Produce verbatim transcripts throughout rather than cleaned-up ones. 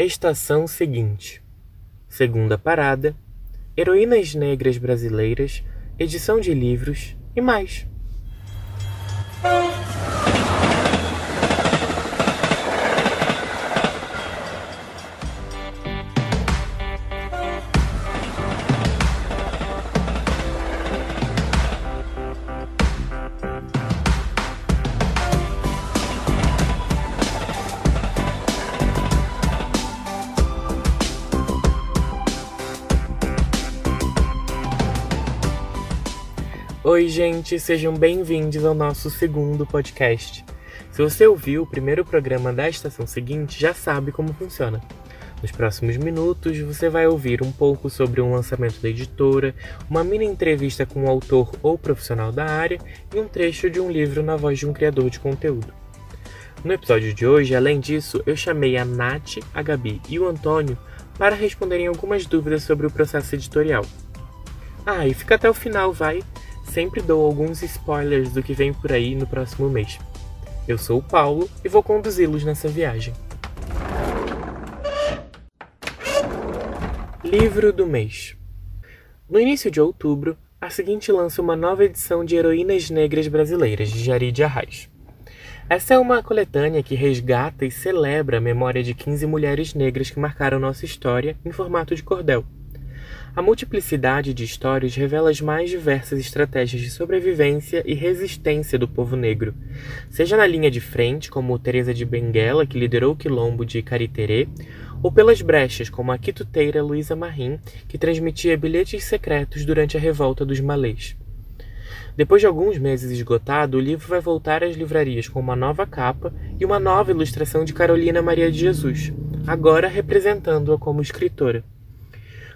Estação seguinte. Segunda parada, Heroínas Negras Brasileiras, edição de livros e mais. Oi, gente, sejam bem-vindos ao nosso segundo podcast. Se você ouviu o primeiro programa da estação seguinte, já sabe como funciona. Nos próximos minutos, você vai ouvir um pouco sobre um lançamento da editora, uma mini entrevista com um autor ou profissional da área e um trecho de um livro na voz de um criador de conteúdo. No episódio de hoje, além disso, eu chamei a Nath, a Gabi e o Antônio para responderem algumas dúvidas sobre o processo editorial. Ah, e fica até o final, vai! Sempre dou alguns spoilers do que vem por aí no próximo mês. Eu sou o Paulo e vou conduzi-los nessa viagem. Livro do mês. No início de outubro, a seguinte lança uma nova edição de Heroínas Negras Brasileiras, de Jarid Arraes. Essa é uma coletânea que resgata e celebra a memória de quinze mulheres negras que marcaram nossa história em formato de cordel. A multiplicidade de histórias revela as mais diversas estratégias de sobrevivência e resistência do povo negro, seja na linha de frente, como Teresa de Benguela, que liderou o quilombo de Quariterê, ou pelas brechas, como a quituteira Luísa Marim, que transmitia bilhetes secretos durante a Revolta dos Malês. Depois de alguns meses esgotado, o livro vai voltar às livrarias com uma nova capa e uma nova ilustração de Carolina Maria de Jesus, agora representando-a como escritora.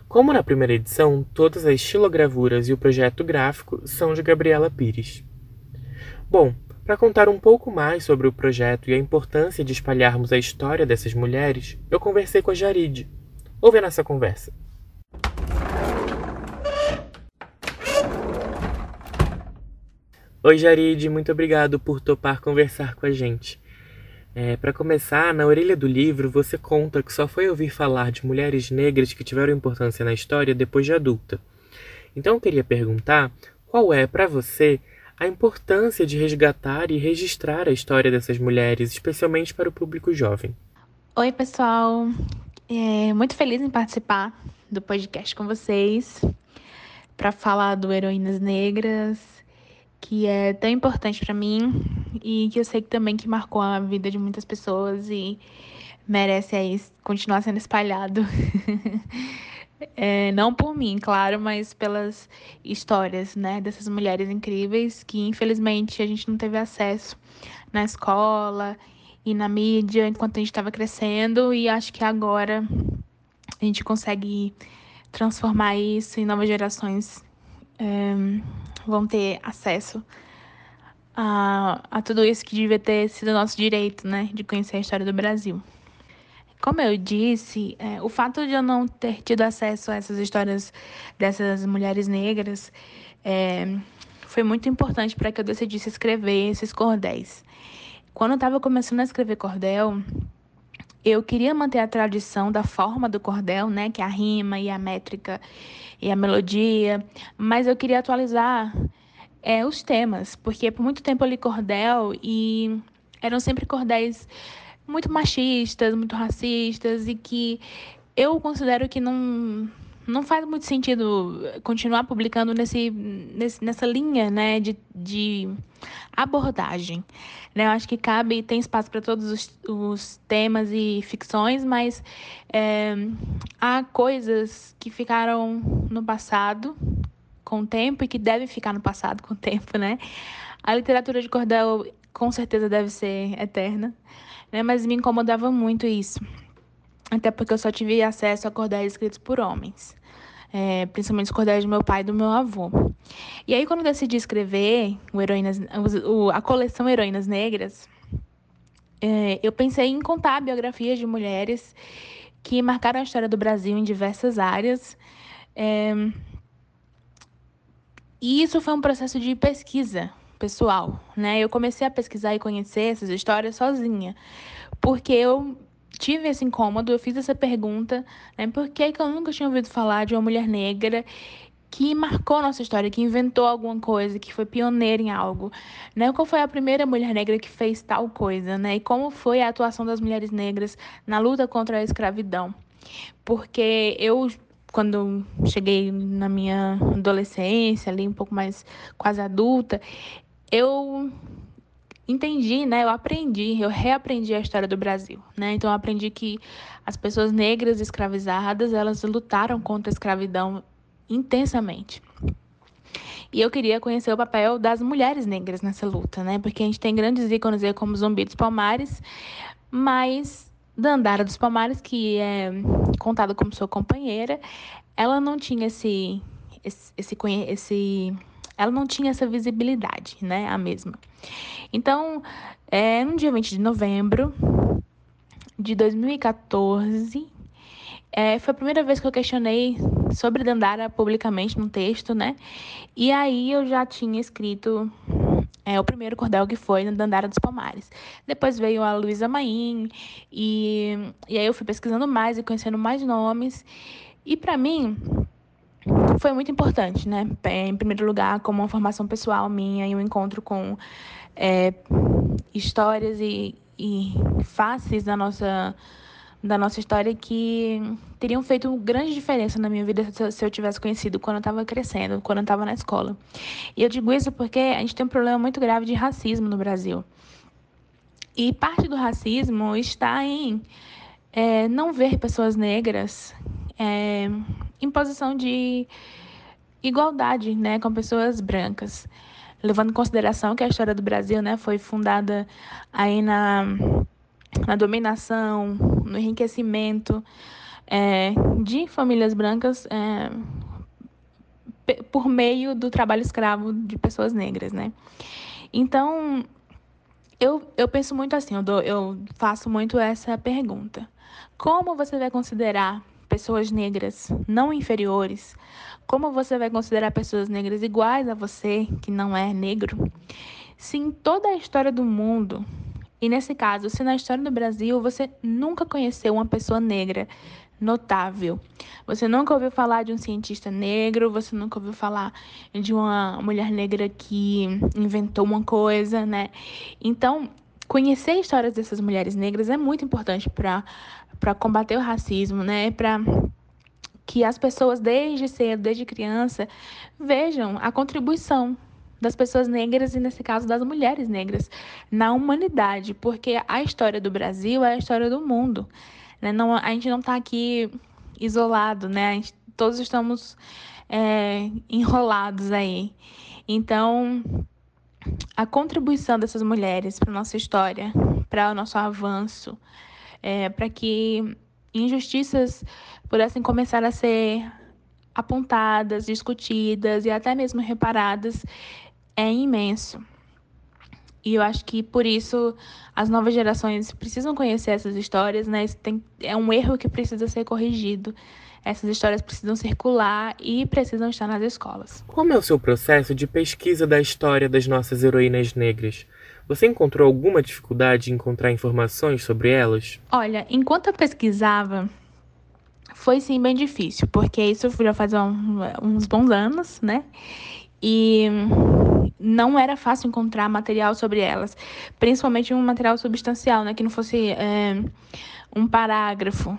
Como na primeira edição, todas as estilogravuras e o projeto gráfico são de Gabriela Pires. Bom, para contar um pouco mais sobre o projeto e a importância de espalharmos a história dessas mulheres, eu conversei com a Jarid. Ouve a nossa conversa. Oi, Jarid, muito obrigado por topar conversar com a gente. É, para começar, na orelha do livro você conta que só foi ouvir falar de mulheres negras que tiveram importância na história depois de adulta. Então eu queria perguntar qual é, para você, a importância de resgatar e registrar a história dessas mulheres, especialmente para o público jovem. Oi, pessoal. É, muito feliz em participar do podcast com vocês para falar do Heroínas Negras, que é tão importante para mim e que eu sei que também que marcou a vida de muitas pessoas e merece aí continuar sendo espalhado. É, não por mim, claro, mas pelas histórias, né, dessas mulheres incríveis que, infelizmente, a gente não teve acesso na escola e na mídia enquanto a gente estava crescendo, e acho que agora a gente consegue transformar isso em novas gerações. É, vão ter acesso a, a tudo isso que devia ter sido nosso direito, né, de conhecer a história do Brasil. Como eu disse, é, o fato de eu não ter tido acesso a essas histórias dessas mulheres negras é, foi muito importante para que eu decidisse escrever esses cordéis. Quando eu estava começando a escrever cordel, eu queria manter a tradição da forma do cordel, né, que é a rima e a métrica e a melodia, mas eu queria atualizar é, os temas, porque por muito tempo eu li cordel e eram sempre cordéis muito machistas, muito racistas, e que eu considero que não, não faz muito sentido continuar publicando nesse, nesse, nessa linha, né, de, de abordagem. Eu acho que cabe e tem espaço para todos os, os temas e ficções, mas é, há coisas que ficaram no passado com o tempo e que devem ficar no passado com o tempo, né? A literatura de cordel com certeza deve ser eterna, né? Mas me incomodava muito isso, até porque eu só tive acesso a cordéis escritos por homens, é, principalmente os cordéis do meu pai e do meu avô. E aí, quando eu decidi escrever o Heroínas, o, a coleção Heroínas Negras, é, eu pensei em contar biografias de mulheres que marcaram a história do Brasil em diversas áreas. É, e isso foi um processo de pesquisa pessoal, né? Eu comecei a pesquisar e conhecer essas histórias sozinha, porque eu tive esse incômodo, eu fiz essa pergunta, né? Por que eu nunca tinha ouvido falar de uma mulher negra que marcou a nossa história, que inventou alguma coisa, que foi pioneira em algo, né? Qual foi a primeira mulher negra que fez tal coisa, né? E como foi a atuação das mulheres negras na luta contra a escravidão? Porque eu, quando cheguei na minha adolescência, ali um pouco mais quase adulta, eu entendi, né? Eu aprendi, eu reaprendi a história do Brasil, né? Então eu aprendi que as pessoas negras escravizadas, elas lutaram contra a escravidão intensamente. E eu queria conhecer o papel das mulheres negras nessa luta, né? Porque a gente tem grandes ícones aí como Zumbi dos Palmares, mas Dandara dos Palmares, que é contada como sua companheira, ela não tinha esse esse esse, esse ela não tinha essa visibilidade, né? A mesma. Então, é, no dia vinte de novembro de dois mil e quatorze, é, foi a primeira vez que eu questionei sobre Dandara publicamente num texto, né? E aí eu já tinha escrito é, o primeiro cordel, que foi na Dandara dos Palmares. Depois veio a Luísa Mahin, e, e aí eu fui pesquisando mais e conhecendo mais nomes. E para mim foi muito importante, né? Em primeiro lugar, como uma formação pessoal minha e um encontro com é, histórias e, e faces da nossa, da nossa história que teriam feito grande diferença na minha vida se eu tivesse conhecido quando eu estava crescendo, quando eu estava na escola. E eu digo isso porque a gente tem um problema muito grave de racismo no Brasil. E parte do racismo está em é, não ver pessoas negras É, em posição de igualdade, né, com pessoas brancas, levando em consideração que a história do Brasil, né, foi fundada aí na, na dominação, no enriquecimento é, de famílias brancas é, p- por meio do trabalho escravo de pessoas negras, né? Então, eu, eu penso muito assim, eu, dou, eu faço muito essa pergunta: como você vai considerar pessoas negras não inferiores? Como você vai considerar pessoas negras iguais a você, que não é negro? Se em toda a história do mundo, e nesse caso, se na história do Brasil, você nunca conheceu uma pessoa negra notável. Você nunca ouviu falar de um cientista negro, você nunca ouviu falar de uma mulher negra que inventou uma coisa, né? Então, conhecer histórias dessas mulheres negras é muito importante para para combater o racismo, né? Para que as pessoas, desde cedo, desde criança, vejam a contribuição das pessoas negras, e nesse caso das mulheres negras, na humanidade, porque a história do Brasil é a história do mundo, né? Não, a gente não está aqui isolado, né? A gente, todos estamos é, enrolados aí. Então, a contribuição dessas mulheres para a nossa história, para o nosso avanço, É, para que injustiças pudessem começar a ser apontadas, discutidas e até mesmo reparadas, é imenso. E eu acho que, por isso, as novas gerações precisam conhecer essas histórias, né? Isso tem, é um erro que precisa ser corrigido. Essas histórias precisam circular e precisam estar nas escolas. Como é o seu processo de pesquisa da história das nossas heroínas negras? Você encontrou alguma dificuldade em encontrar informações sobre elas? Olha, enquanto eu pesquisava, foi sim bem difícil, porque isso já faz um, uns bons anos, né? E não era fácil encontrar material sobre elas, principalmente um material substancial, né? Que não fosse é, um parágrafo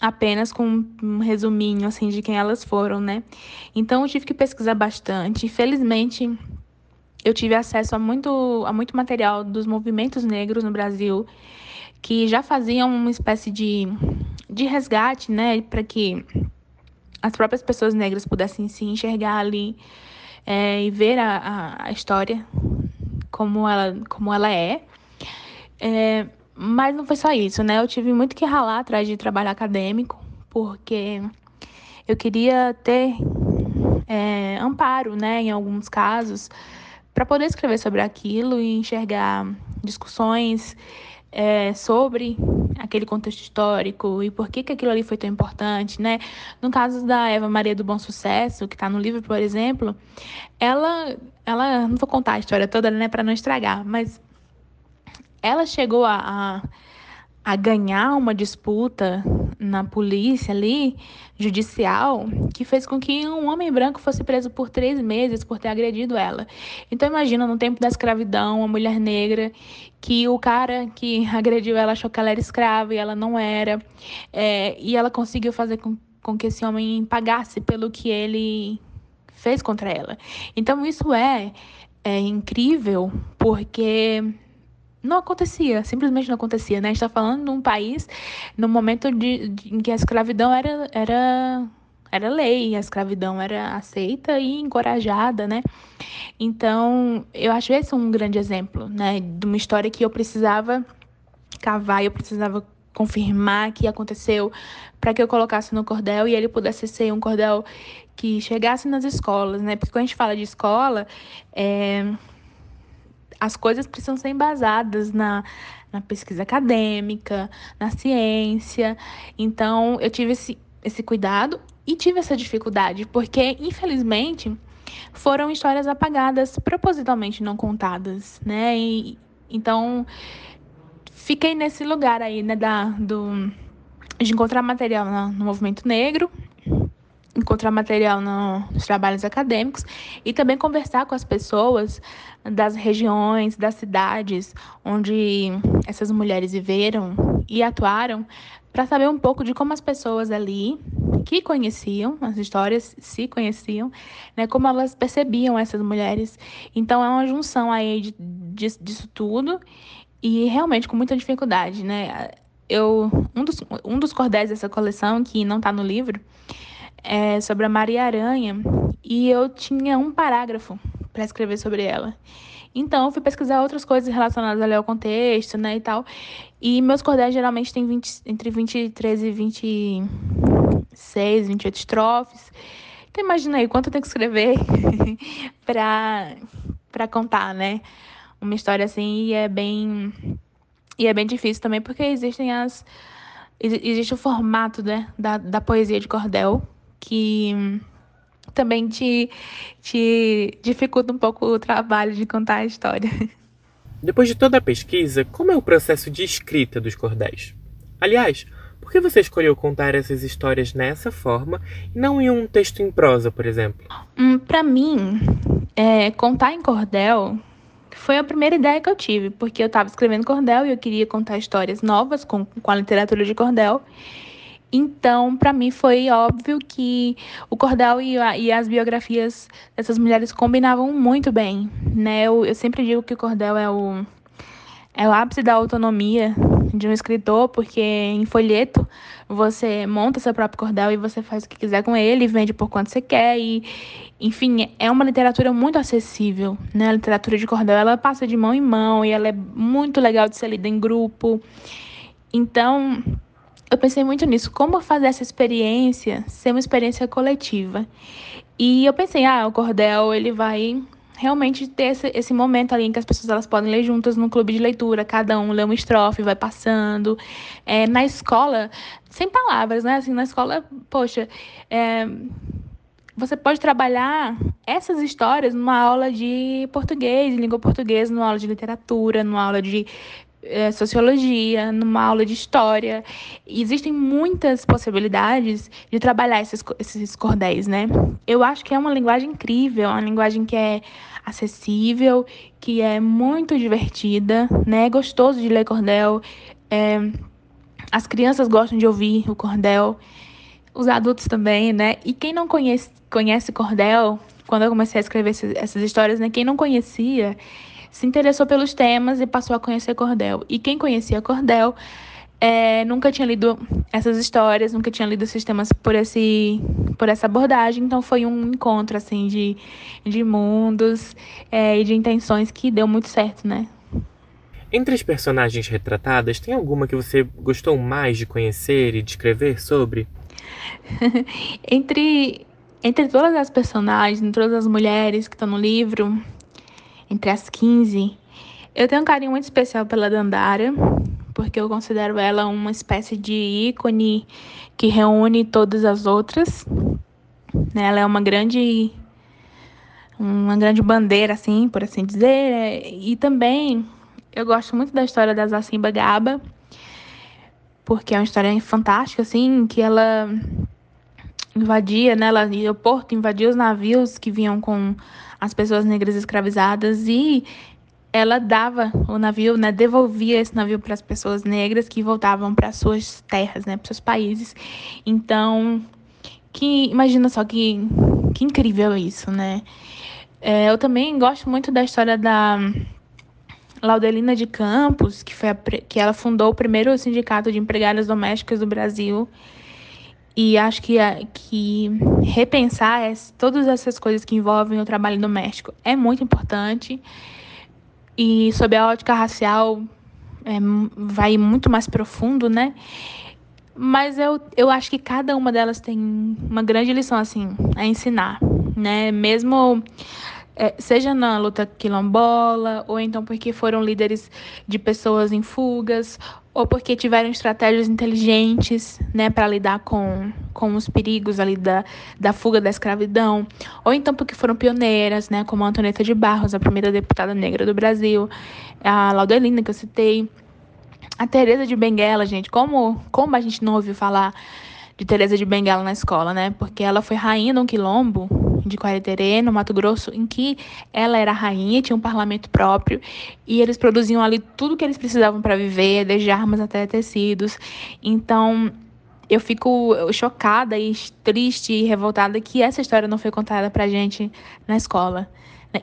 apenas com um resuminho, assim, de quem elas foram, né? Então, eu tive que pesquisar bastante. Infelizmente, eu tive acesso a muito, a muito material dos movimentos negros no Brasil, que já faziam uma espécie de, de resgate, né, para que as próprias pessoas negras pudessem se enxergar ali é, e ver a, a, a história como ela, como ela é. é. Mas não foi só isso, né? Eu tive muito que ralar atrás de trabalho acadêmico, porque eu queria ter é, amparo, né, em alguns casos, para poder escrever sobre aquilo e enxergar discussões é, sobre aquele contexto histórico e por que, que aquilo ali foi tão importante, né? No caso da Eva Maria do Bom Sucesso, que está no livro, por exemplo, ela, ela, não vou contar a história toda, né, para não estragar, mas ela chegou a, a, a ganhar uma disputa na polícia ali, judicial, que fez com que um homem branco fosse preso por três meses por ter agredido ela. Então imagina, no tempo da escravidão, uma mulher negra, que o cara que agrediu ela achou que ela era escrava e ela não era, é, e ela conseguiu fazer com, com que esse homem pagasse pelo que ele fez contra ela. Então isso é, é incrível, porque... não acontecia, simplesmente não acontecia, né? A gente tá falando de um país no momento de, de, em que a escravidão era, era, era lei, a escravidão era aceita e encorajada, né? Então, eu acho esse um grande exemplo, né? De uma história que eu precisava cavar, eu precisava confirmar que aconteceu para que eu colocasse no cordel e ele pudesse ser um cordel que chegasse nas escolas, né? Porque quando a gente fala de escola... é... as coisas precisam ser embasadas na, na pesquisa acadêmica, na ciência. Então, eu tive esse, esse cuidado e tive essa dificuldade, porque, infelizmente, foram histórias apagadas, propositalmente não contadas, né? E, então, fiquei nesse lugar aí, né, da, do, de encontrar material no, no movimento negro, encontrar material nos trabalhos acadêmicos e também conversar com as pessoas das regiões, das cidades onde essas mulheres viveram e atuaram, para saber um pouco de como as pessoas ali que conheciam as histórias, se conheciam, né, como elas percebiam essas mulheres. Então é uma junção aí de, de, disso tudo e realmente com muita dificuldade, né? Eu, um dos, um dos cordéis dessa coleção, que não está no livro, é sobre a Maria Aranha, e eu tinha um parágrafo para escrever sobre ela. Então, eu fui pesquisar outras coisas relacionadas ali ao contexto, né, e tal. E meus cordéis geralmente têm vinte, entre vinte e três e vinte e seis, vinte e oito estrofes. Então, imagina aí quanto eu tenho que escrever para para contar, né, uma história assim, e é bem e é bem difícil também, porque existem as existe o formato, né, da da poesia de cordel, que também te, te dificulta um pouco o trabalho de contar a história. Depois de toda a pesquisa, como é o processo de escrita dos cordéis? Aliás, por que você escolheu contar essas histórias nessa forma e não em um texto em prosa, por exemplo? Hum, para mim, é, contar em cordel foi a primeira ideia que eu tive, porque eu estava escrevendo cordel e eu queria contar histórias novas com, com a literatura de cordel. Então, para mim, foi óbvio que o cordel e, a, e as biografias dessas mulheres combinavam muito bem, né? Eu, eu sempre digo que o cordel é o, é o ápice da autonomia de um escritor, porque em folheto você monta seu próprio cordel e você faz o que quiser com ele, vende por quanto você quer e, enfim, é uma literatura muito acessível, né? A literatura de cordel, ela passa de mão em mão e ela é muito legal de ser lida em grupo. Então... eu pensei muito nisso, como fazer essa experiência ser uma experiência coletiva. E eu pensei, ah, o cordel, ele vai realmente ter esse, esse momento ali em que as pessoas, elas podem ler juntas num clube de leitura, cada um lê uma estrofe, vai passando. É, na escola, sem palavras, né? Assim, na escola, poxa, é, você pode trabalhar essas histórias numa aula de português, de língua portuguesa, numa aula de literatura, numa aula de... sociologia, numa aula de história. Existem muitas possibilidades de trabalhar esses, esses cordéis, né? Eu acho que é uma linguagem incrível, uma linguagem que é acessível, que é muito divertida, né? É gostoso de ler cordel, é... as crianças gostam de ouvir o cordel, os adultos também, né? E quem não conhece, conhece cordel, quando eu comecei a escrever essas histórias, né? Quem não conhecia se interessou pelos temas e passou a conhecer cordel. E quem conhecia cordel é, nunca tinha lido essas histórias, nunca tinha lido esses temas por, esse, por essa abordagem. Então, foi um encontro assim, de, de mundos é, e de intenções que deu muito certo, né? Entre as personagens retratadas, tem alguma que você gostou mais de conhecer e de escrever sobre? entre, entre todas as personagens, entre todas as mulheres que estão no livro... entre as quinze, eu tenho um carinho muito especial pela Dandara, porque eu considero ela uma espécie de ícone que reúne todas as outras. Ela é uma grande, uma grande bandeira, assim, por assim dizer. E também eu gosto muito da história da Zacimba Gaba, porque é uma história fantástica, assim, que ela invadia, né, ela ia ao porto, invadia os navios que vinham com as pessoas negras escravizadas e ela dava o navio, né, devolvia esse navio para as pessoas negras que voltavam para suas terras, né, para seus países. Então, que imagina só que, que incrível isso, né? É, eu também gosto muito da história da Laudelina de Campos, que, foi a, que ela fundou o primeiro sindicato de empregadas domésticas do Brasil. E acho que, que repensar essa, todas essas coisas que envolvem o trabalho doméstico é muito importante. E sob a ótica racial é, vai muito mais profundo, né? Mas eu, eu acho que cada uma delas tem uma grande lição assim, a ensinar, né? Mesmo é, seja na luta quilombola, ou então porque foram líderes de pessoas em fugas, ou porque tiveram estratégias inteligentes, né, para lidar com, com os perigos ali da, da fuga da escravidão, ou então porque foram pioneiras, né, como a Antoneta de Barros, a primeira deputada negra do Brasil, a Laudelina, que eu citei, a Teresa de Benguela, gente, como, como a gente não ouviu falar de Teresa de Benguela na escola, né, porque ela foi rainha de um quilombo de Quariterê, no Mato Grosso, em que ela era rainha, tinha um parlamento próprio, e eles produziam ali tudo que eles precisavam para viver, desde armas até tecidos. Então, eu fico chocada e triste e revoltada que essa história não foi contada pra gente na escola.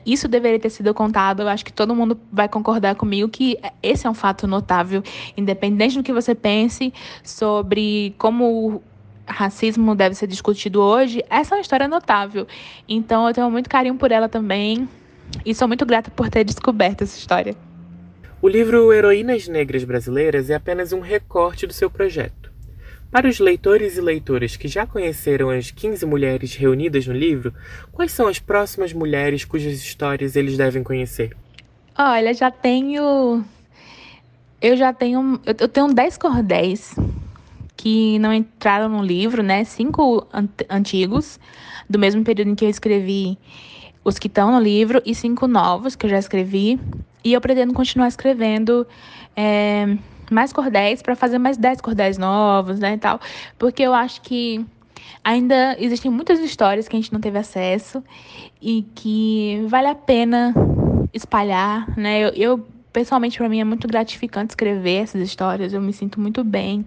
Isso deveria ter sido contado, eu acho que todo mundo vai concordar comigo que esse é um fato notável, independente do que você pense sobre como racismo deve ser discutido hoje, essa é uma história notável. Então eu tenho muito carinho por ela também e sou muito grata por ter descoberto essa história. O livro Heroínas Negras Brasileiras é apenas um recorte do seu projeto. Para os leitores e leitoras que já conheceram as quinze mulheres reunidas no livro, quais são as próximas mulheres cujas histórias eles devem conhecer? Olha, já tenho... Eu já tenho... Eu tenho dez cordéis que não entraram no livro, né? Cinco antigos, do mesmo período em que eu escrevi os que estão no livro, e cinco novos que eu já escrevi. E eu pretendo continuar escrevendo é, mais cordéis para fazer mais dez cordéis novos, né, e tal. Porque eu acho que ainda existem muitas histórias que a gente não teve acesso e que vale a pena espalhar, né? Eu, eu pessoalmente, para mim, é muito gratificante escrever essas histórias. Eu me sinto muito bem.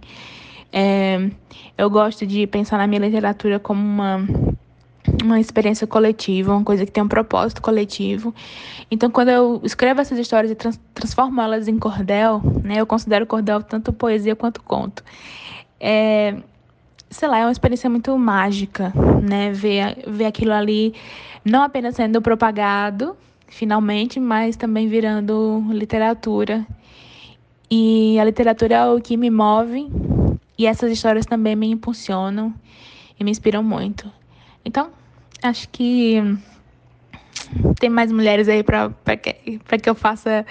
É, eu gosto de pensar na minha literatura como uma, uma experiência coletiva, uma coisa que tem um propósito coletivo. Então, quando eu escrevo essas histórias e trans, transformo elas em cordel, né, eu considero cordel tanto poesia quanto conto. É, sei lá, é uma experiência muito mágica, né, ver, ver aquilo ali não apenas sendo propagado, finalmente, mas também virando literatura. E a literatura é o que me move. E essas histórias também me impulsionam e me inspiram muito. Então, acho que tem mais mulheres aí para que, que eu faça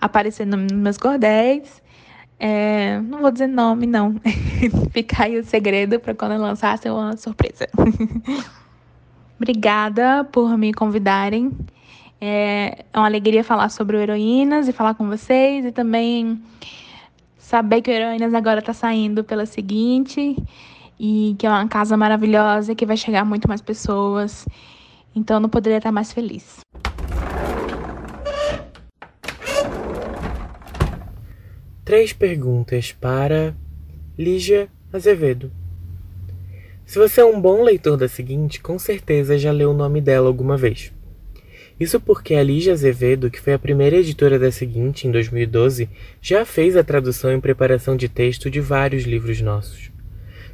aparecer nos meus cordéis. É, não vou dizer nome, não. Fica aí o segredo para quando eu lançar, ser uma surpresa. Obrigada por me convidarem. É uma alegria falar sobre o Heroínas e falar com vocês. E também saber que o Heroínas agora está saindo pela Seguinte e que é uma casa maravilhosa que vai chegar muito mais pessoas. Então, não poderia estar mais feliz. Três perguntas para Lígia Azevedo. Se você é um bom leitor da Seguinte, com certeza já leu o nome dela alguma vez. Isso porque a Lígia Azevedo, que foi a primeira editora da Seguinte, em dois mil e doze, já fez a tradução e preparação de texto de vários livros nossos.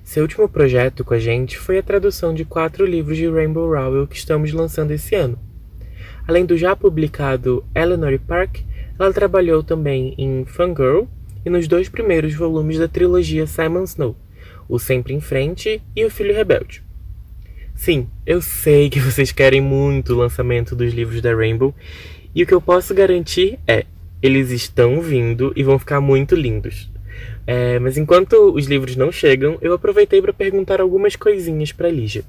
Seu último projeto com a gente foi a tradução de quatro livros de Rainbow Rowell que estamos lançando esse ano. Além do já publicado Eleanor e Park, ela trabalhou também em Fangirl e nos dois primeiros volumes da trilogia Simon Snow, O Sempre em Frente e O Filho Rebelde. Sim, eu sei que vocês querem muito o lançamento dos livros da Rainbow, e o que eu posso garantir é, eles estão vindo e vão ficar muito lindos. É, mas enquanto os livros não chegam, eu aproveitei para perguntar algumas coisinhas para Lígia.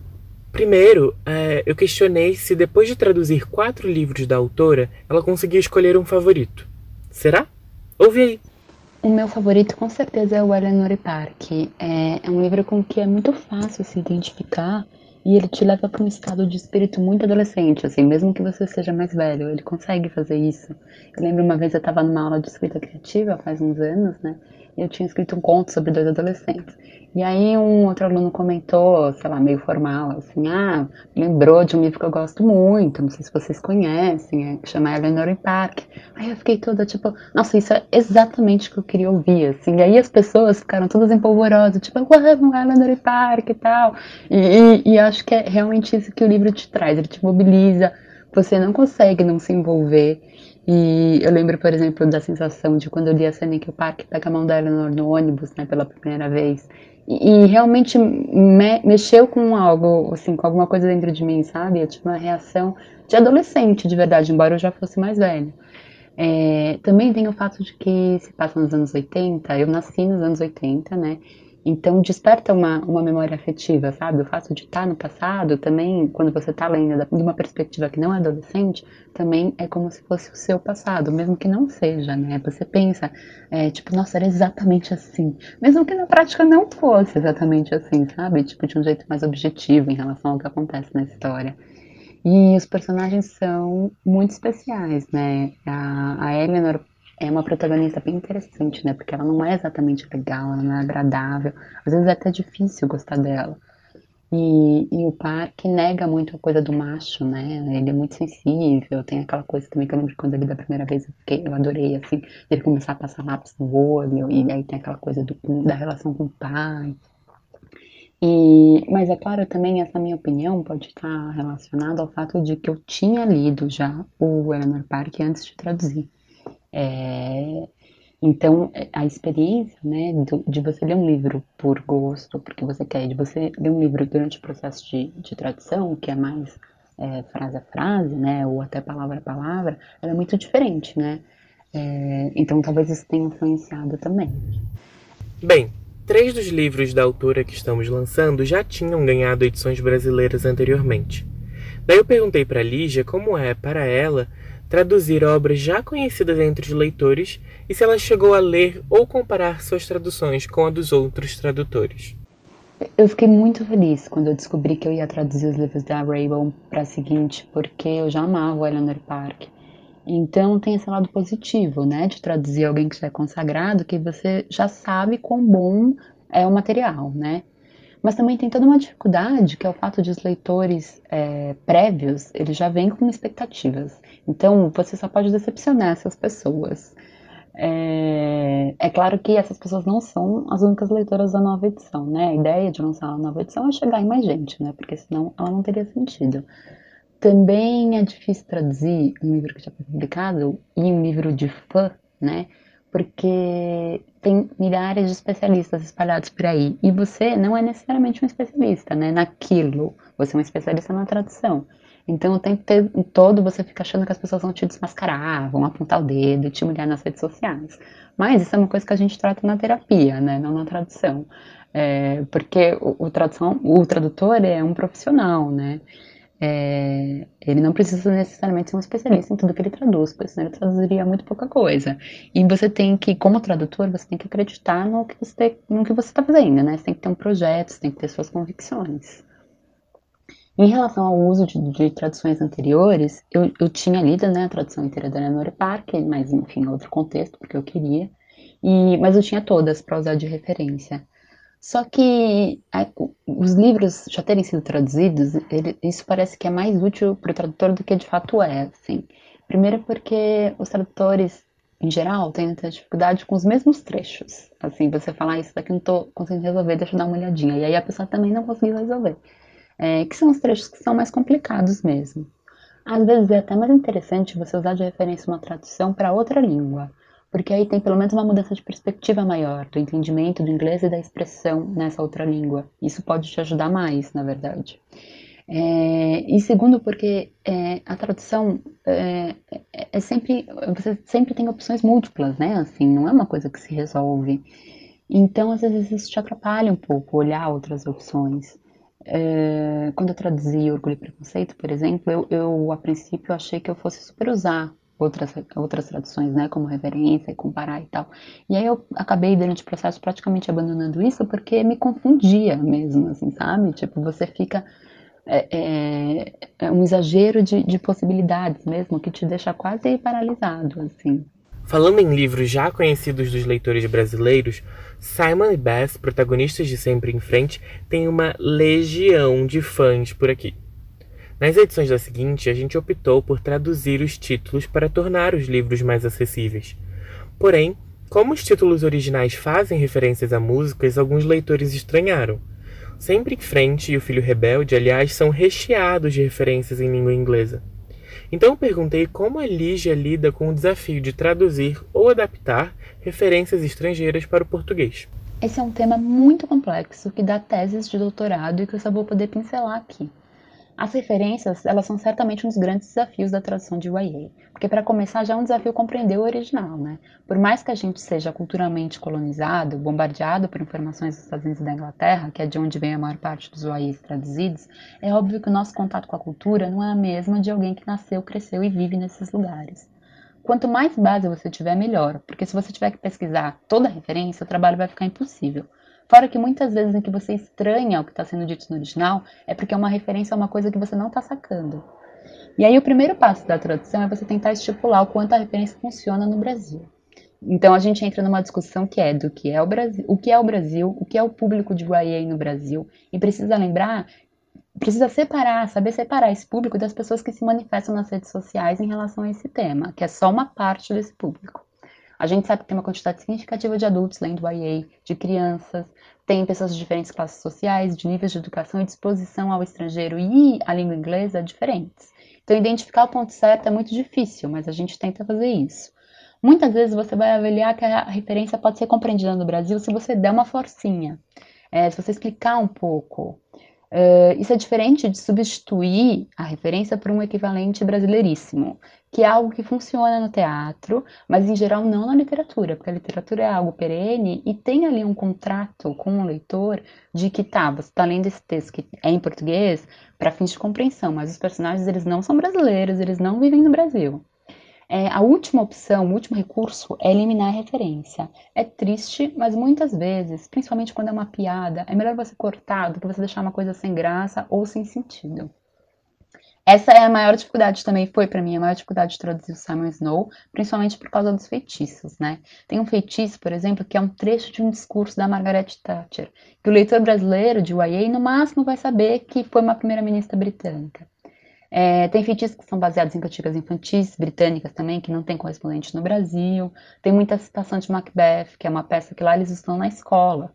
Primeiro, é, eu questionei se depois de traduzir quatro livros da autora, ela conseguia escolher um favorito. Será? Ouve aí! O meu favorito, com certeza, é o Eleanor e Park. É, é um livro com que é muito fácil se identificar e ele te leva para um estado de espírito muito adolescente, assim, mesmo que você seja mais velho, ele consegue fazer isso. Eu lembro uma vez eu estava numa aula de escrita criativa, faz uns anos, né, e eu tinha escrito um conto sobre dois adolescentes. E aí um outro aluno comentou, sei lá, meio formal, assim, ah, lembrou de um livro que eu gosto muito, não sei se vocês conhecem, é, chama Eleanor e Park. Aí eu fiquei toda, tipo, nossa, isso é exatamente o que eu queria ouvir, assim. E aí as pessoas ficaram todas empolvorosas, tipo, eu amo Eleanor e Park e tal. E, e, e acho que é realmente isso que o livro te traz, ele te mobiliza, você não consegue não se envolver. E eu lembro, por exemplo, da sensação de quando eu li a cena em que o Park pega a mão da Eleanor no ônibus, né, pela primeira vez. E, e realmente me, mexeu com algo, assim, com alguma coisa dentro de mim, sabe? Eu tive uma reação de adolescente, de verdade, embora eu já fosse mais velha. É, também tem o fato de que se passa nos anos oitenta, eu nasci nos anos oitenta, né? Então desperta uma, uma memória afetiva, sabe? O fato de estar no passado também, quando você está lendo de uma perspectiva que não é adolescente, também é como se fosse o seu passado, mesmo que não seja, né? Você pensa, é, tipo, nossa, era exatamente assim. Mesmo que na prática não fosse exatamente assim, sabe? Tipo, de um jeito mais objetivo em relação ao que acontece na história. E os personagens são muito especiais, né? A, a Eleanor é uma protagonista bem interessante, né? Porque ela não é exatamente legal, ela não é agradável. Às vezes é até difícil gostar dela. E, e o Park nega muito a coisa do macho, né? Ele é muito sensível. Tem aquela coisa também que eu lembro quando eu li da primeira vez, eu, fiquei, eu adorei, assim, ele começar a passar lápis no olho. E aí tem aquela coisa do, da relação com o pai. E, mas é claro também, essa minha opinião pode estar relacionada ao fato de que eu tinha lido já o Eleanor Park antes de traduzir. É, então a experiência, né, do, de você ler um livro por gosto, porque você quer, de você ler um livro durante o processo de, de tradução, que é mais é, frase a frase, né, ou até palavra a palavra, ela é muito diferente, né? É, então talvez isso tenha influenciado também. Bem, três dos livros da autora que estamos lançando já tinham ganhado edições brasileiras anteriormente. Daí eu perguntei para Lígia como é para ela traduzir obras já conhecidas entre os leitores e se ela chegou a ler ou comparar suas traduções com a dos outros tradutores. Eu fiquei muito feliz quando eu descobri que eu ia traduzir os livros da Rainbow para a seguinte, porque eu já amava o Eleanor Park. Então tem esse lado positivo, né, de traduzir alguém que já é consagrado, que você já sabe quão bom é o material, né? Mas também tem toda uma dificuldade, que é o fato de os leitores é, prévios, eles já vêm com expectativas. Então, você só pode decepcionar essas pessoas. É, é claro que essas pessoas não são as únicas leitoras da nova edição, né? A ideia de lançar a nova edição é chegar em mais gente, né? Porque senão ela não teria sentido. Também é difícil traduzir um livro que já foi publicado e um livro de fã, né? Porque tem milhares de especialistas espalhados por aí. E você não é necessariamente um especialista, né, naquilo. Você é um especialista na tradução. Então o tempo todo você fica achando que as pessoas vão te desmascarar, vão apontar o dedo e te humilhar nas redes sociais. Mas isso é uma coisa que a gente trata na terapia, né, não na tradução. É, porque o, o, tradução, o tradutor é um profissional, né? É, ele não precisa necessariamente ser um especialista em tudo que ele traduz, porque senão ele traduziria muito pouca coisa. E você tem que, como tradutor, você tem que acreditar no que você está fazendo, né? Você tem que ter um projeto, você tem que ter suas convicções. Em relação ao uso de, de traduções anteriores, eu, eu tinha lido, né, a tradução inteira da Eleanor e Park, mas enfim, outro contexto, porque eu queria, e, mas eu tinha todas para usar de referência. Só que a, os livros já terem sido traduzidos, ele, isso parece que é mais útil para o tradutor do que de fato é, assim. Primeiro porque os tradutores, em geral, têm muita dificuldade com os mesmos trechos. Assim, você falar, ah, isso daqui não estou conseguindo resolver, deixa eu dar uma olhadinha. E aí a pessoa também não conseguiu resolver. É, que são os trechos que são mais complicados mesmo. Às vezes é até mais interessante você usar de referência uma tradução para outra língua. Porque aí tem pelo menos uma mudança de perspectiva maior, do entendimento do inglês e da expressão nessa outra língua. Isso pode te ajudar mais, na verdade. É, e segundo, porque é, a tradução é, é sempre... Você sempre tem opções múltiplas, né? Assim, não é uma coisa que se resolve. Então, às vezes, isso te atrapalha um pouco, olhar outras opções. É, quando eu traduzi Orgulho e Preconceito, por exemplo, eu, eu, a princípio, achei que eu fosse super usar outras, outras traduções, né, como reverência e comparar e tal. E aí eu acabei, durante o processo, praticamente abandonando isso porque me confundia mesmo, assim, sabe? Tipo, você fica... É, é um exagero de, de possibilidades mesmo, que te deixa quase paralisado, assim. Falando em livros já conhecidos dos leitores brasileiros, Simon e Beth, protagonistas de Sempre em Frente, têm uma legião de fãs por aqui. Nas edições da seguinte, a gente optou por traduzir os títulos para tornar os livros mais acessíveis. Porém, como os títulos originais fazem referências a músicas, alguns leitores estranharam. Sempre em Frente e O Filho Rebelde, aliás, são recheados de referências em língua inglesa. Então eu perguntei como a Lígia lida com o desafio de traduzir ou adaptar referências estrangeiras para o português. Esse é um tema muito complexo que dá teses de doutorado e que eu só vou poder pincelar aqui. As referências, elas são certamente um dos grandes desafios da tradução de Y A, porque para começar já é um desafio compreender o original, né? Por mais que a gente seja culturalmente colonizado, bombardeado por informações dos Estados Unidos e da Inglaterra, que é de onde vem a maior parte dos Y As traduzidos, é óbvio que o nosso contato com a cultura não é a mesma de alguém que nasceu, cresceu e vive nesses lugares. Quanto mais base você tiver, melhor, porque se você tiver que pesquisar toda a referência, o trabalho vai ficar impossível. Fora que muitas vezes em que você estranha o que está sendo dito no original, é porque é uma referência a uma coisa que você não está sacando. E aí o primeiro passo da tradução é você tentar estipular o quanto a referência funciona no Brasil. Então a gente entra numa discussão que é do que é o Brasil, o que é o Brasil, o que é o público de Y A no Brasil, e precisa lembrar, precisa separar, saber separar esse público das pessoas que se manifestam nas redes sociais em relação a esse tema, que é só uma parte desse público. A gente sabe que tem uma quantidade significativa de adultos lendo Y A, de crianças, tem pessoas de diferentes classes sociais, de níveis de educação e disposição ao estrangeiro e à língua inglesa diferentes. Então, identificar o ponto certo é muito difícil, mas a gente tenta fazer isso. Muitas vezes você vai avaliar que a referência pode ser compreendida no Brasil se você der uma forcinha, é, se você explicar um pouco. Uh, isso é diferente de substituir a referência por um equivalente brasileiríssimo, que é algo que funciona no teatro, mas em geral não na literatura, porque a literatura é algo perene e tem ali um contrato com o leitor de que tá, você tá lendo esse texto que é em português para fins de compreensão, mas os personagens eles não são brasileiros, eles não vivem no Brasil. É, a última opção, o último recurso é eliminar a referência. É triste, mas muitas vezes, principalmente quando é uma piada, é melhor você cortar do que você deixar uma coisa sem graça ou sem sentido. Essa é a maior dificuldade também, foi para mim a maior dificuldade de traduzir o Simon Snow, principalmente por causa dos feitiços, né? Tem um feitiço, por exemplo, que é um trecho de um discurso da Margaret Thatcher, que o leitor brasileiro de Y A no máximo vai saber que foi uma primeira-ministra britânica. É, tem feitiços que são baseados em cantigas infantis, britânicas também, que não tem correspondente no Brasil. Tem muita citação de Macbeth, que é uma peça que lá eles estão na escola.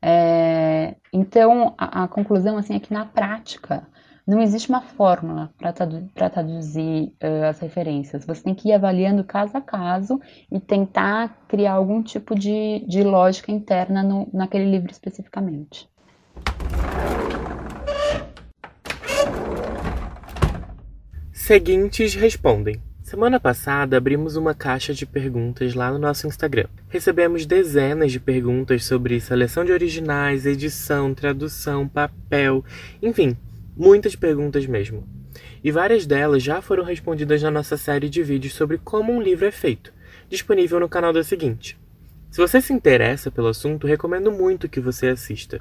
É, então, a, a conclusão assim, é que na prática não existe uma fórmula para tradu- para traduzir uh, as referências. Você tem que ir avaliando caso a caso e tentar criar algum tipo de, de lógica interna no, naquele livro especificamente. Seguintes respondem. Semana passada abrimos uma caixa de perguntas lá no nosso Instagram. Recebemos dezenas de perguntas sobre seleção de originais, edição, tradução, papel, enfim, muitas perguntas mesmo. E várias delas já foram respondidas na nossa série de vídeos sobre como um livro é feito, disponível no canal da seguinte. Se você se interessa pelo assunto, recomendo muito que você assista.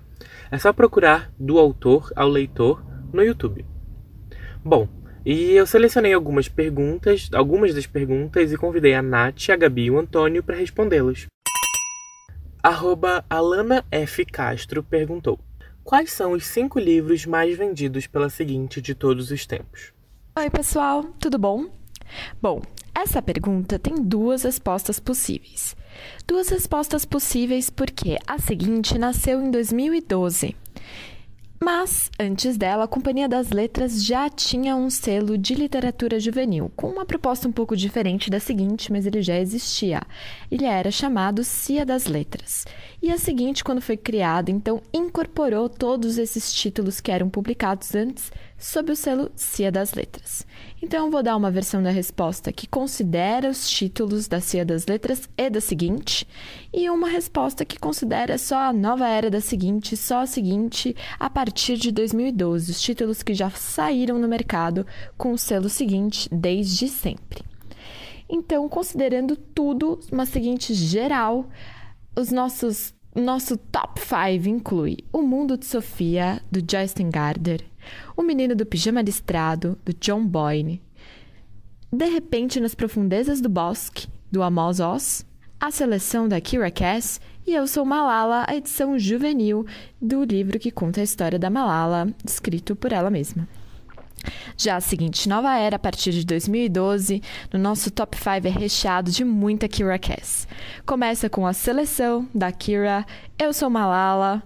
É só procurar Do Autor ao Leitor no YouTube. Bom, e eu selecionei algumas perguntas, algumas das perguntas, e convidei a Nath, a Gabi e o Antônio para respondê-las. Arroba Alana F. Castro perguntou: quais são os cinco livros mais vendidos pela seguinte de todos os tempos? Oi, pessoal, tudo bom? Bom, essa pergunta tem duas respostas possíveis. Duas respostas possíveis porque a seguinte nasceu em dois mil e doze. Mas, antes dela, a Companhia das Letras já tinha um selo de literatura juvenil, com uma proposta um pouco diferente da seguinte, mas ele já existia. Ele era chamado Cia das Letras. E a seguinte, quando foi criada, então, incorporou todos esses títulos que eram publicados antes sob o selo Cia das Letras. Então, eu vou dar uma versão da resposta que considera os títulos da Cia das Letras e da seguinte, e uma resposta que considera só a nova era da seguinte, só a seguinte, a partir A partir de dois mil e doze, os títulos que já saíram no mercado com o selo seguinte desde sempre. Então, considerando tudo, uma seguinte geral, os nossos, nosso top cinco inclui O Mundo de Sofia, do Justin Garder, O Menino do Pijama Listrado, do John Boyne, De Repente nas Profundezas do Bosque, do Amos Oz, A Seleção, da Kiera Cass, e Eu Sou Malala, a edição juvenil do livro que conta a história da Malala, escrito por ela mesma. Já a seguinte nova era, a partir de dois mil e doze, no nosso top cinco é recheado de muita Kiera Cass. Começa com A Seleção, da Kiera, Eu Sou Malala,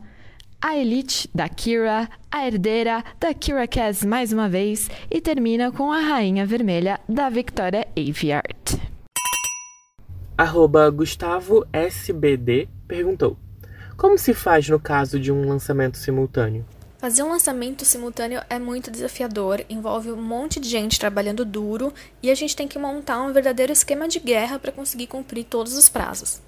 A Elite, da Kiera, A Herdeira, da Kiera Cass mais uma vez, e termina com A Rainha Vermelha, da Victoria Aveyard. Arroba Gustavo S B D perguntou: como se faz no caso de um lançamento simultâneo? Fazer um lançamento simultâneo é muito desafiador, envolve um monte de gente trabalhando duro e a gente tem que montar um verdadeiro esquema de guerra para conseguir cumprir todos os prazos.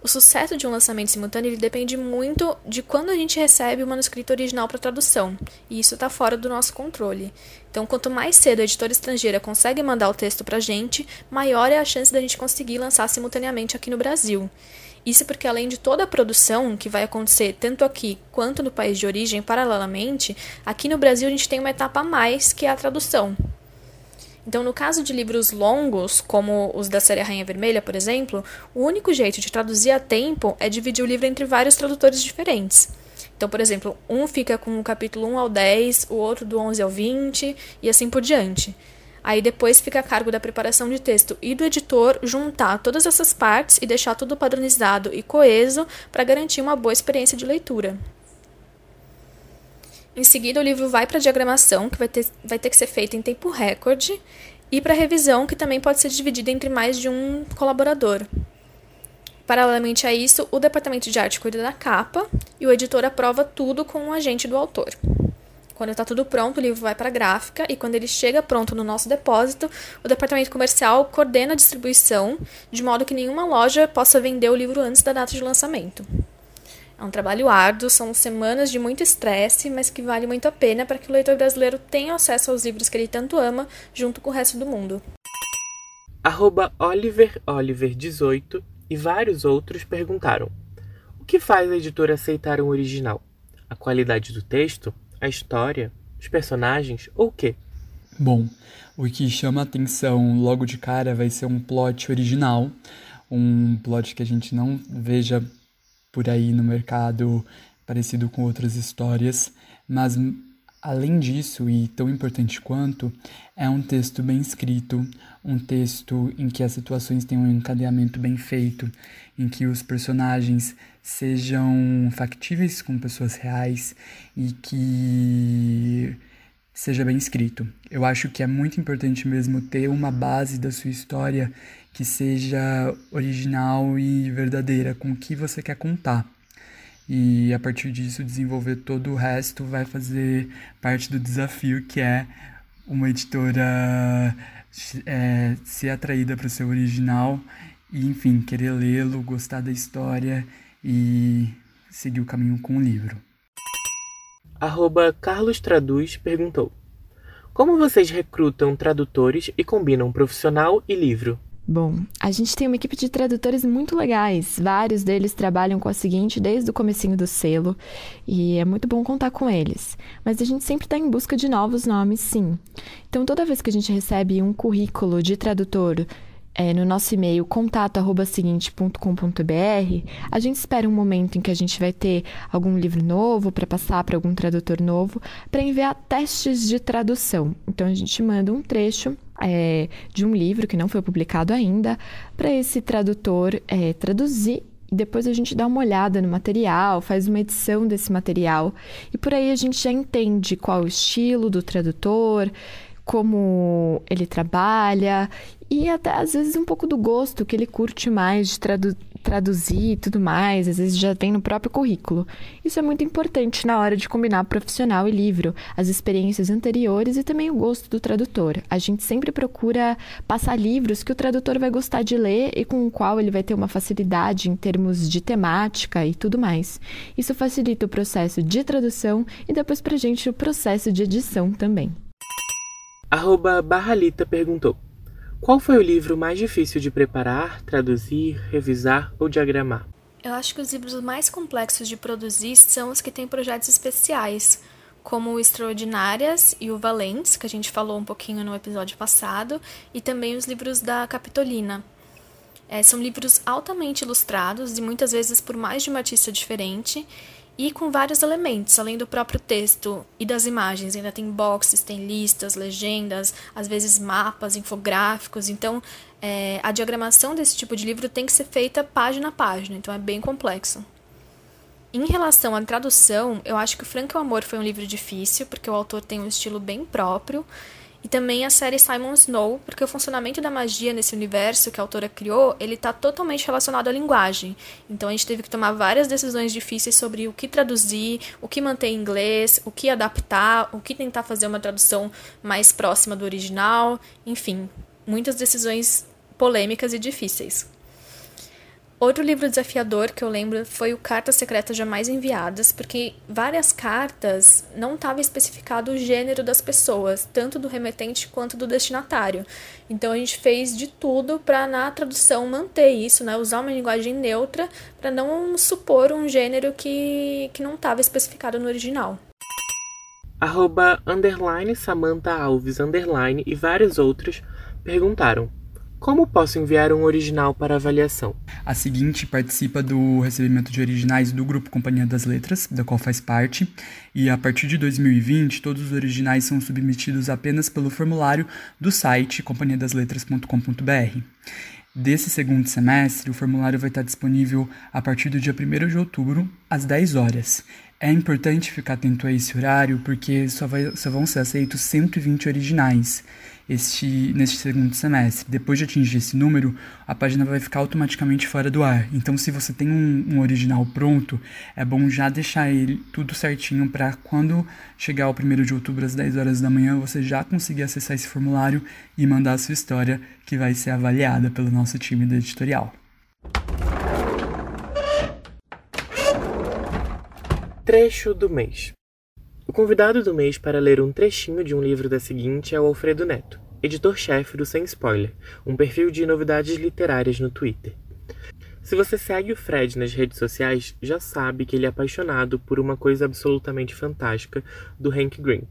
O sucesso de um lançamento simultâneo ele depende muito de quando a gente recebe o manuscrito original para tradução, e isso está fora do nosso controle. Então, quanto mais cedo a editora estrangeira consegue mandar o texto para a gente, maior é a chance da gente conseguir lançar simultaneamente aqui no Brasil. Isso porque, além de toda a produção que vai acontecer tanto aqui quanto no país de origem paralelamente, aqui no Brasil a gente tem uma etapa a mais, que é a tradução. Então, no caso de livros longos, como os da série Rainha Vermelha, por exemplo, o único jeito de traduzir a tempo é dividir o livro entre vários tradutores diferentes. Então, por exemplo, um fica com o capítulo um ao dez, o outro do onze ao vinte, e assim por diante. Aí depois fica a cargo da preparação de texto e do editor juntar todas essas partes e deixar tudo padronizado e coeso para garantir uma boa experiência de leitura. Em seguida, o livro vai para a diagramação, que vai ter, vai ter que ser feita em tempo recorde, e para a revisão, que também pode ser dividida entre mais de um colaborador. Paralelamente a isso, o departamento de arte cuida da capa e o editor aprova tudo com o agente do autor. Quando está tudo pronto, o livro vai para a gráfica e quando ele chega pronto no nosso depósito, o departamento comercial coordena a distribuição, de modo que nenhuma loja possa vender o livro antes da data de lançamento. É um trabalho árduo, são semanas de muito estresse, mas que vale muito a pena para que o leitor brasileiro tenha acesso aos livros que ele tanto ama, junto com o resto do mundo. Arroba Oliver Oliver dezoito e vários outros perguntaram: o que faz a editora aceitar um original? A qualidade do texto? A história? Os personagens? Ou o quê? Bom, o que chama a atenção logo de cara vai ser um plot original, um plot que a gente não veja por aí no mercado, parecido com outras histórias, mas além disso, e tão importante quanto, é um texto bem escrito, um texto em que as situações tenham um encadeamento bem feito, em que os personagens sejam factíveis com pessoas reais e que seja bem escrito. Eu acho que é muito importante mesmo ter uma base da sua história que seja original e verdadeira, com o que você quer contar. E a partir disso, desenvolver todo o resto vai fazer parte do desafio, que é uma editora é, ser atraída para o seu original e, enfim, querer lê-lo, gostar da história e seguir o caminho com o livro. Arroba Carlos Traduz perguntou: como vocês recrutam tradutores e combinam profissional e livro? Bom, a gente tem uma equipe de tradutores muito legais, vários deles trabalham com a seguinte desde o comecinho do selo, e é muito bom contar com eles, mas a gente sempre está em busca de novos nomes, sim. Então, toda vez que a gente recebe um currículo de tradutor é, no nosso e-mail contato arroba seguinte ponto com ponto b r, a gente espera um momento em que a gente vai ter algum livro novo para passar para algum tradutor novo, para enviar testes de tradução. Então, a gente manda um trecho É, de um livro que não foi publicado ainda, para esse tradutor é, traduzir, e depois a gente dá uma olhada no material, faz uma edição desse material, e por aí a gente já entende qual o estilo do tradutor, como ele trabalha, e até às vezes um pouco do gosto que ele curte mais de tradu- traduzir e tudo mais, às vezes já tem no próprio currículo. Isso é muito importante na hora de combinar profissional e livro, as experiências anteriores e também o gosto do tradutor. A gente sempre procura passar livros que o tradutor vai gostar de ler e com o qual ele vai ter uma facilidade em termos de temática e tudo mais. Isso facilita o processo de tradução e depois pra gente o processo de edição também. Arroba Barralita perguntou: Qual foi o livro mais difícil de preparar, traduzir, revisar ou diagramar? Eu acho que os livros mais complexos de produzir são os que têm projetos especiais, como o Extraordinárias e o Valentes, que a gente falou um pouquinho no episódio passado, e também os livros da Capitolina. É, são livros altamente ilustrados e muitas vezes por mais de uma artista diferente e com vários elementos, além do próprio texto e das imagens. Ainda tem boxes, tem listas, legendas, às vezes mapas, infográficos. Então, é, a diagramação desse tipo de livro tem que ser feita página a página, então é bem complexo. Em relação à tradução, eu acho que o Franca e o Amor foi um livro difícil, porque o autor tem um estilo bem próprio, e também a série Simon Snow, porque o funcionamento da magia nesse universo que a autora criou, ele está totalmente relacionado à linguagem. Então a gente teve que tomar várias decisões difíceis sobre o que traduzir, o que manter em inglês, o que adaptar, o que tentar fazer uma tradução mais próxima do original, enfim, muitas decisões polêmicas e difíceis. Outro livro desafiador que eu lembro foi o Cartas Secretas Jamais Enviadas, porque várias cartas não estava especificado o gênero das pessoas, tanto do remetente quanto do destinatário. Então a gente fez de tudo para na tradução manter isso, né? Usar uma linguagem neutra para não supor um gênero que, que não estava especificado no original. Arroba, underline, Samantha Alves, underline e vários outros perguntaram: como posso enviar um original para avaliação? A seguinte participa do recebimento de originais do Grupo Companhia das Letras, da qual faz parte, e a partir de dois mil e vinte, todos os originais são submetidos apenas pelo formulário do site companhia das letras ponto com ponto b r. Desse segundo semestre, o formulário vai estar disponível a partir do dia primeiro de outubro, às dez horas. É importante ficar atento a esse horário, porque só, vai, só vão ser aceitos cento e vinte originais este, neste segundo semestre. Depois de atingir esse número, a página vai ficar automaticamente fora do ar. Então, se você tem um, um original pronto, é bom já deixar ele tudo certinho para quando chegar ao primeiro de outubro, às dez horas da manhã, você já conseguir acessar esse formulário e mandar a sua história, que vai ser avaliada pelo nosso time da editorial. Trecho do mês. O convidado do mês para ler um trechinho de um livro da seguinte é o Alfredo Neto, editor-chefe do Sem Spoiler, um perfil de novidades literárias no Twitter. Se você segue o Fred nas redes sociais, já sabe que ele é apaixonado por Uma Coisa Absolutamente Fantástica, do Hank Green.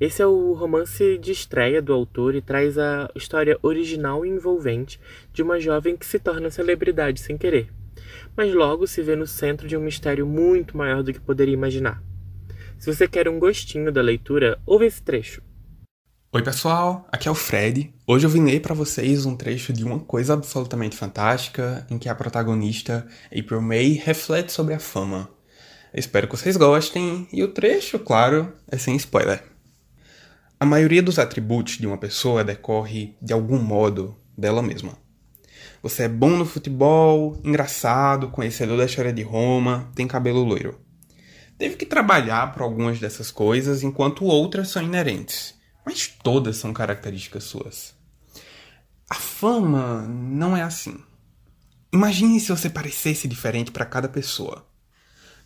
Esse é o romance de estreia do autor e traz a história original e envolvente de uma jovem que se torna celebridade sem querer, mas logo se vê no centro de um mistério muito maior do que poderia imaginar. Se você quer um gostinho da leitura, ouve esse trecho. Oi pessoal, aqui é o Fred. Hoje eu vim ler para vocês um trecho de Uma Coisa Absolutamente Fantástica, em que a protagonista, April May, reflete sobre a fama. Eu espero que vocês gostem, e o trecho, claro, é sem spoiler. A maioria dos atributos de uma pessoa decorre, de algum modo, dela mesma. Você é bom no futebol, engraçado, conhecedor da história de Roma, tem cabelo loiro. Teve que trabalhar por algumas dessas coisas, enquanto outras são inerentes, mas todas são características suas. A fama não é assim. Imagine se você parecesse diferente para cada pessoa.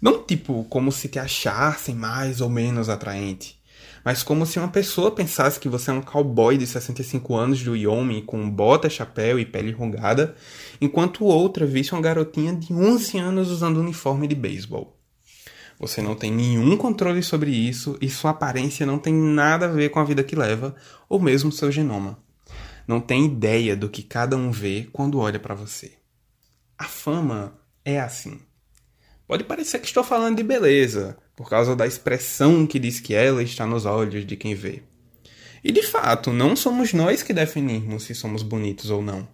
Não tipo como se te achassem mais ou menos atraente, mas como se uma pessoa pensasse que você é um cowboy de sessenta e cinco anos do Wyoming com bota, chapéu e pele enrugada, enquanto outra visse uma garotinha de onze anos usando uniforme de beisebol. Você não tem nenhum controle sobre isso e sua aparência não tem nada a ver com a vida que leva, ou mesmo seu genoma. Não tem ideia do que cada um vê quando olha para você. A fama é assim. Pode parecer que estou falando de beleza, por causa da expressão que diz que ela está nos olhos de quem vê. E de fato, não somos nós que definimos se somos bonitos ou não.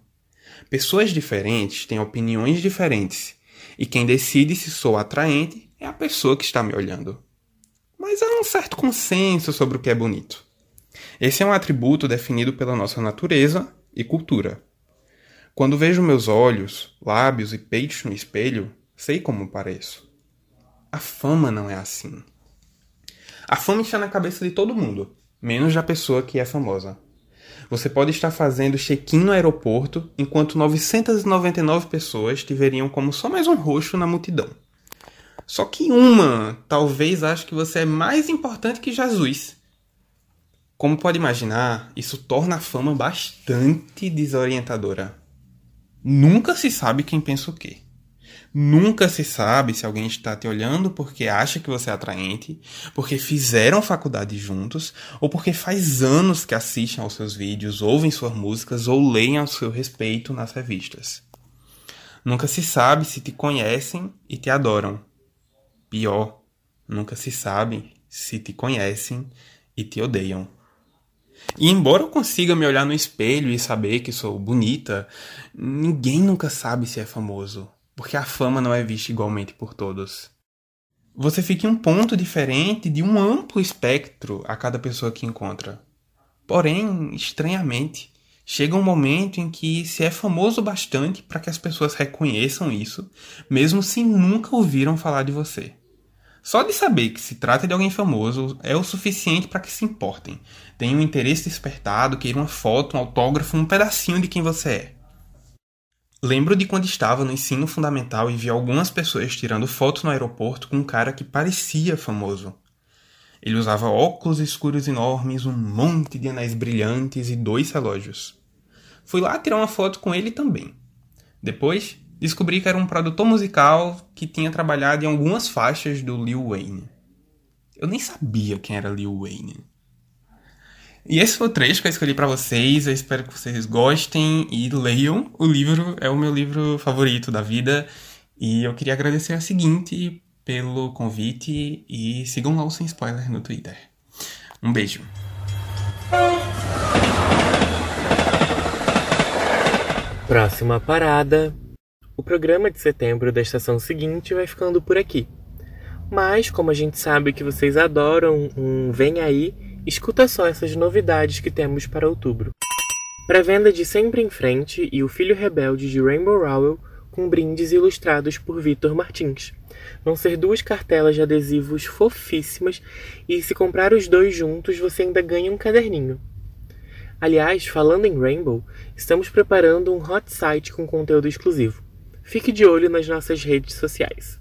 Pessoas diferentes têm opiniões diferentes, e quem decide se sou atraente é a pessoa que está me olhando. Mas há um certo consenso sobre o que é bonito. Esse é um atributo definido pela nossa natureza e cultura. Quando vejo meus olhos, lábios e peitos no espelho, sei como pareço. A fama não é assim. A fama está na cabeça de todo mundo, menos da pessoa que é famosa. Você pode estar fazendo check-in no aeroporto, enquanto novecentos e noventa e nove pessoas te veriam como só mais um rosto na multidão. Só que uma talvez ache que você é mais importante que Jesus. Como pode imaginar, isso torna a fama bastante desorientadora. Nunca se sabe quem pensa o quê. Nunca se sabe se alguém está te olhando porque acha que você é atraente, porque fizeram faculdade juntos, ou porque faz anos que assistem aos seus vídeos, ouvem suas músicas ou leem ao seu respeito nas revistas. Nunca se sabe se te conhecem e te adoram. Pior, nunca se sabe se te conhecem e te odeiam. E embora eu consiga me olhar no espelho e saber que sou bonita, ninguém nunca sabe se é famoso, porque a fama não é vista igualmente por todos. Você fica em um ponto diferente de um amplo espectro a cada pessoa que encontra. Porém, estranhamente, chega um momento em que se é famoso bastante para que as pessoas reconheçam isso, mesmo se nunca ouviram falar de você. Só de saber que se trata de alguém famoso é o suficiente para que se importem, tenham um interesse despertado, queiram uma foto, um autógrafo, um pedacinho de quem você é. Lembro de quando estava no ensino fundamental e vi algumas pessoas tirando foto no aeroporto com um cara que parecia famoso. Ele usava óculos escuros enormes, um monte de anéis brilhantes e dois relógios. Fui lá tirar uma foto com ele também. Depois, descobri que era um produtor musical que tinha trabalhado em algumas faixas do Lil Wayne. Eu nem sabia quem era Lil Wayne. E esse foi o trecho que eu escolhi pra vocês. Eu espero que vocês gostem e leiam. O livro é o meu livro favorito da vida. E eu queria agradecer a seguinte pelo convite. E sigam lá o Sem Spoiler no Twitter. Um beijo. Próxima parada. O programa de setembro da estação seguinte vai ficando por aqui. Mas, como a gente sabe que vocês adoram um Vem Aí, escuta só essas novidades que temos para outubro. Pré-venda de Sempre em Frente e O Filho Rebelde de Rainbow Rowell, com brindes ilustrados por Vitor Martins. Vão ser duas cartelas de adesivos fofíssimas e, se comprar os dois juntos, você ainda ganha um caderninho. Aliás, falando em Rainbow, estamos preparando um hot site com conteúdo exclusivo. Fique de olho nas nossas redes sociais.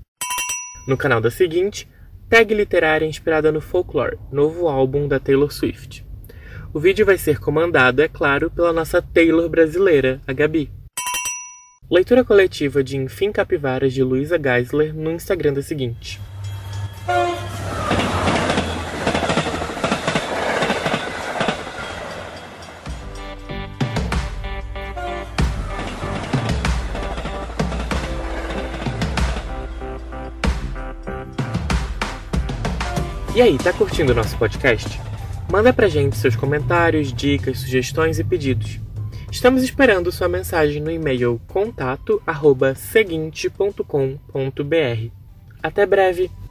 No canal da seguinte, tag literária inspirada no Folklore, novo álbum da Taylor Swift. O vídeo vai ser comandado, é claro, pela nossa Taylor brasileira, a Gabi. Leitura coletiva de Enfim Capivaras de Luisa Geisler no Instagram da seguinte. E aí, tá curtindo o nosso podcast? Manda pra gente seus comentários, dicas, sugestões e pedidos. Estamos esperando sua mensagem no e-mail contato arroba seguinte ponto com ponto br. Até breve!